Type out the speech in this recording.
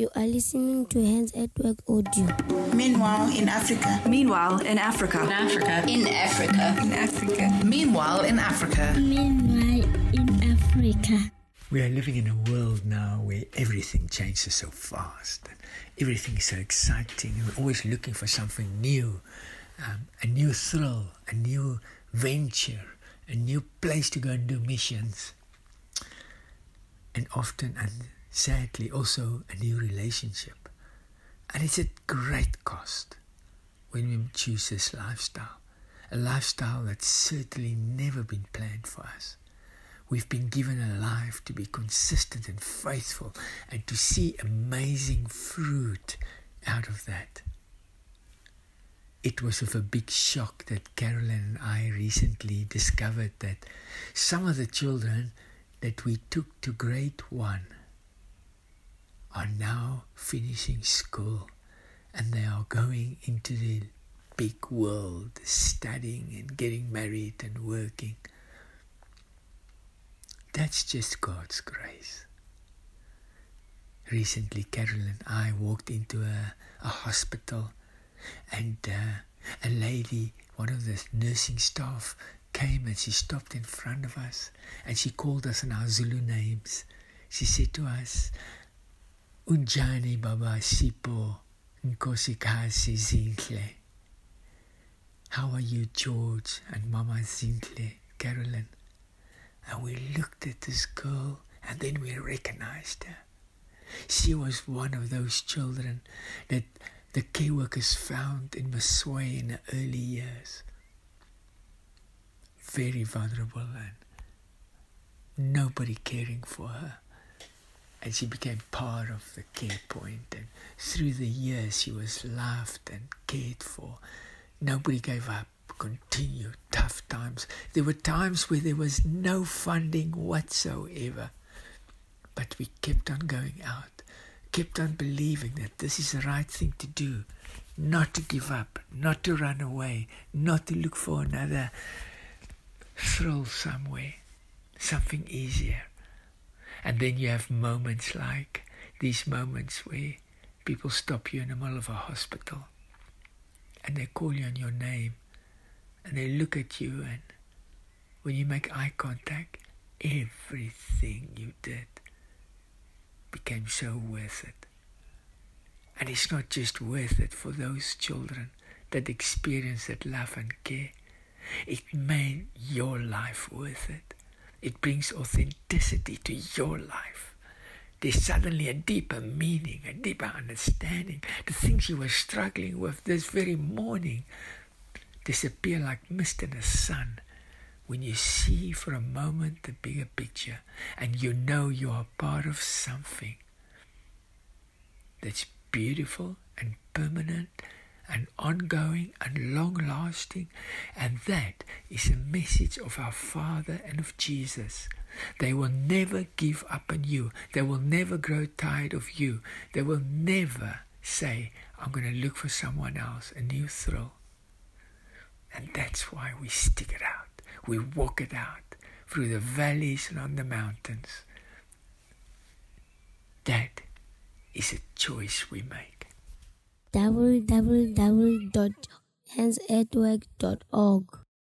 You are listening to Hans at Work Audio. Meanwhile in Africa. We are living in a world now where everything changes so fast. Everything is so exciting. We're always looking for something new, a new thrill, a new venture, a new place to go and do missions. And often, and sadly, also a new relationship. And it's at great cost when we choose this lifestyle, a lifestyle that's certainly never been planned for us. We've been given a life to be consistent and faithful and to see amazing fruit out of that. It was of a big shock that Carolyn and I recently discovered that some of the children that we took to grade 1 are now finishing school, and they are going into the big world, studying and getting married and working. That's just God's grace. Recently, Carolyn and I walked into a hospital, and a lady, one of the nursing staff, came and she stopped in front of us, and she called us in our Zulu names. She said to us, Unjani Baba Sipo Nkosikasi Zinhle. How are you, George and Mama Zinhle, Carolyn? And we looked at this girl, and then we recognized her. She was one of those children that the care workers found in Masway in the early years. Very vulnerable, and nobody caring for her. And she became part of the care point, and through the years she was loved and cared for. Nobody gave up, continued tough times. There were times where there was no funding whatsoever. But we kept on going out, kept on believing that this is the right thing to do, not to give up, not to run away, not to look for another thrill somewhere, something easier. And then you have moments like these moments where people stop you in the middle of a hospital and they call you on your name and they look at you, and when you make eye contact, everything you did became so worth it. And it's not just worth it for those children that experience that love and care. It made your life worth it. It brings authenticity to your life. There's suddenly a deeper meaning, a deeper understanding. The things you were struggling with this very morning disappear like mist in the sun when you see for a moment the bigger picture, and you know you are part of something that's beautiful and permanent and ongoing and long-lasting, and that is a message of our Father and of Jesus. They will never give up on you. They will never grow tired of you. They will never say, I'm going to look for someone else, a new thrill. And that's why we stick it out. We walk it out through the valleys and on the mountains. That is a choice we make. www.hansatwork.org